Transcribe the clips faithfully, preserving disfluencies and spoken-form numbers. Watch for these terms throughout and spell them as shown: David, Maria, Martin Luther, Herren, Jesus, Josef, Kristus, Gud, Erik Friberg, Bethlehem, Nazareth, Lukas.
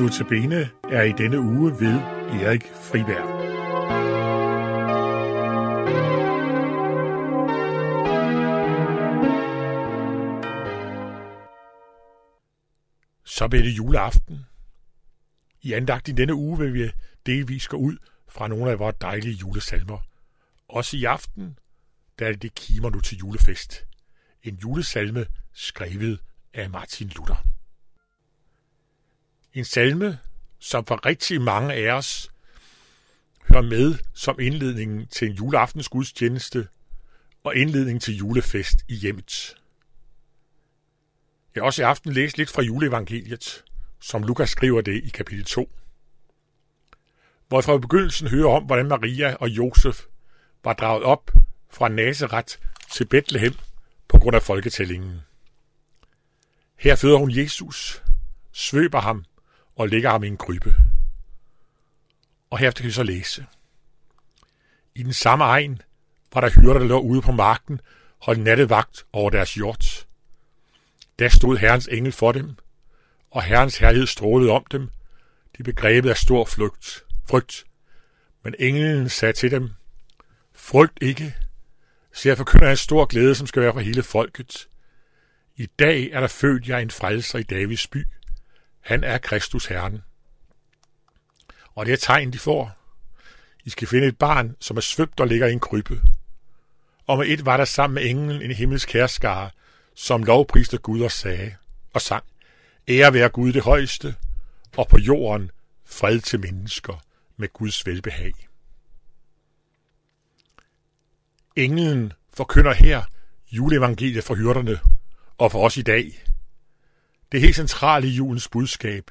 Notabene er i denne uge ved Erik Friberg. Så bliver det juleaften. I andagten i denne uge vil vi delvis gå ud fra nogle af vores dejlige julesalmer. Også i aften, der er det kimer nu til julefest. En julesalme skrevet af Martin Luther. En salme, som for rigtig mange af os hører med som indledningen til en juleaftens gudstjeneste og indledningen til julefest i hjemmet. Jeg har også i aften læst lidt fra juleevangeliet, som Lukas skriver det i kapitel to. Hvor fra begyndelsen hører om, hvordan Maria og Josef var draget op fra Nazareth til Bethlehem på grund af folketællingen. Her føder hun Jesus, svøber ham og lægger ham i en krybe. Og herefter kan vi så læse. I den samme egen var der hyrder, der lå ude på marken, holdt nattevagt over deres hjort. Der stod Herrens engel for dem, og Herrens herlighed strålede om dem. De blev grebet af stor frygt. frygt. Men englen sagde til dem, frygt ikke, så jeg forkynder en stor glæde, som skal være for hele folket. I dag er der født jer en frelser i Davids by. Han er Kristus Herren. Og det er tegn, de får. I skal finde et barn, som er svøbt og ligger i en krybe. Og med et var der sammen med englen en himmelsk hærskare, som lovpriste Gud og sagde og sang, ære være Gud det højeste, og på jorden fred til mennesker med Guds velbehag. Englen forkynder her juleevangeliet for hyrderne, og for os i dag. Det helt centrale i julens budskab.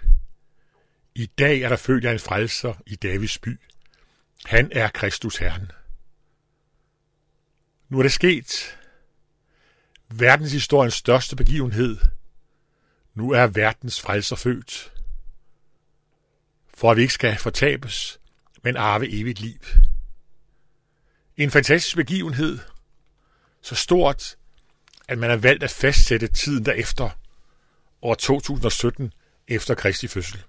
I dag er der født en frelser i Davids by. Han er Kristus Herren. Nu er det sket. Verdenshistoriens største begivenhed. Nu er verdens frelser født. For at vi ikke skal fortabes, men arve evigt liv. En fantastisk begivenhed. Så stort, at man har valgt at fastsætte tiden derefter. År to tusind og sytten efter Kristi fødsel.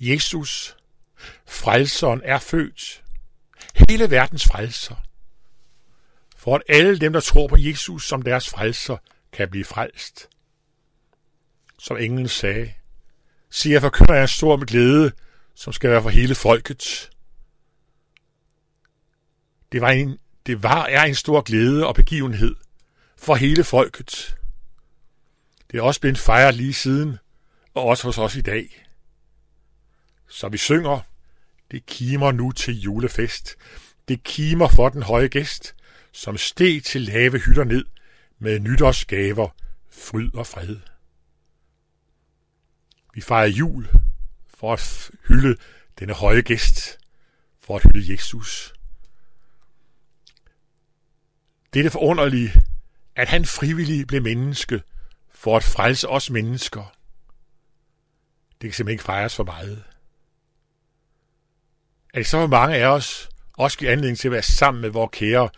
Jesus, frelseren, er født. Hele verdens frelser. For at alle dem, der tror på Jesus som deres frelser, kan blive frelst. Som englen sagde, siger jeg forkynder jer stor med glæde, som skal være for hele folket. Det var, en, det var er en stor glæde og begivenhed for hele folket. Det er også blevet fejret lige siden, og også hos os i dag. Så vi synger, det kimer nu til julefest. Det kimer for den høje gæst, som steg til lave hytter ned med nytårsgaver, fryd og fred. Vi fejrer jul for at hylde denne høje gæst, for at hylde Jesus. Det er det forunderlige, at han frivilligt blev menneske, for at frelse os mennesker. Det kan simpelthen ikke fejres for meget. At så mange af os også giver anledning til at være sammen med vores kære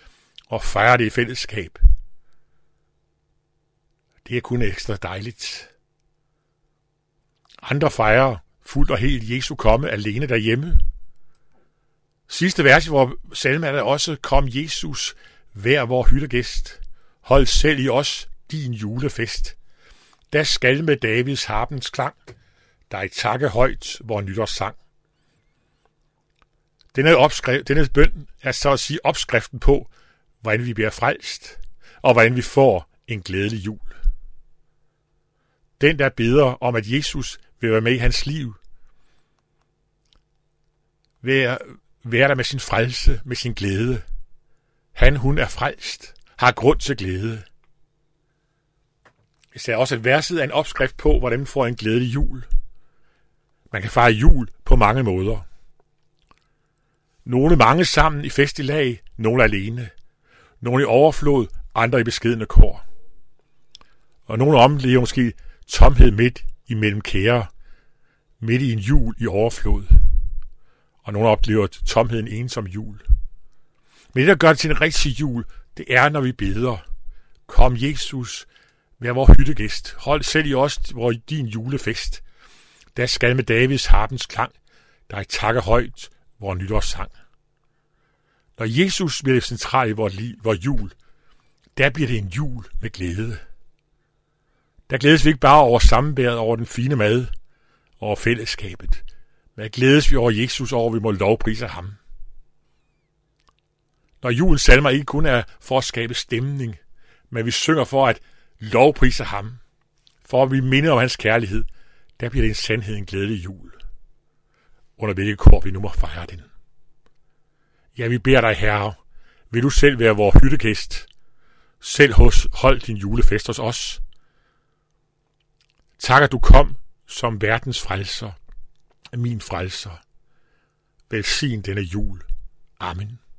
og fejre det i fællesskab. Det er kun ekstra dejligt. Andre fejrer fuldt og helt Jesu komme alene derhjemme. Sidste vers i vores salme er der også, kom Jesus, vær vor hyttegæst. Hold selv i os din julefest. Der skal med Davids harpens klang, der i takke højt vor nytårssang. Denne, opskrift, denne bøn er så at sige opskriften på, hvordan vi bliver frelst, og hvordan vi får en glædelig jul. Den, der beder om, at Jesus vil være med i hans liv, vil være der med sin frelse, med sin glæde. Han, hun er frelst, har grund til glæde. Jeg sagde også, at verset er en opskrift på, hvordan man får en glædelig jul. Man kan fejre jul på mange måder. Nogle mange sammen i fest i lag, nogle alene. Nogle i overflod, andre i beskedne kår. Og nogle omlever måske tomhed midt imellem kære, midt i en jul i overflod. Og nogle oplever tomheden ensom jul. Men det, der gør det til en rigtig jul, det er, når vi beder. Kom Jesus, vær vor hyttegæst. Hold selv i os din julefest. Hvad skal med Davids harpens klang, der er takker højt vor nytårssang? Når Jesus bliver central i vores liv, vor jul, der bliver det en jul med glæde. Der glædes vi ikke bare over samværet, over den fine mad, over fællesskabet, men glædes vi over Jesus, over vi må lovprise ham. Når julens salmer ikke kun er for at skabe stemning, men vi synger for at lovprise ham, for at vi minder om hans kærlighed, der bliver det en sandhed, en glædelig jul, under hvilke kår vi nu må fejre den. Ja, vi beder dig, Herre, vil du selv være vores hyttegæst, selv hos, hold din julefest hos os. Tak, at du kom som verdens frelser, min frelser. Velsign denne jul. Amen.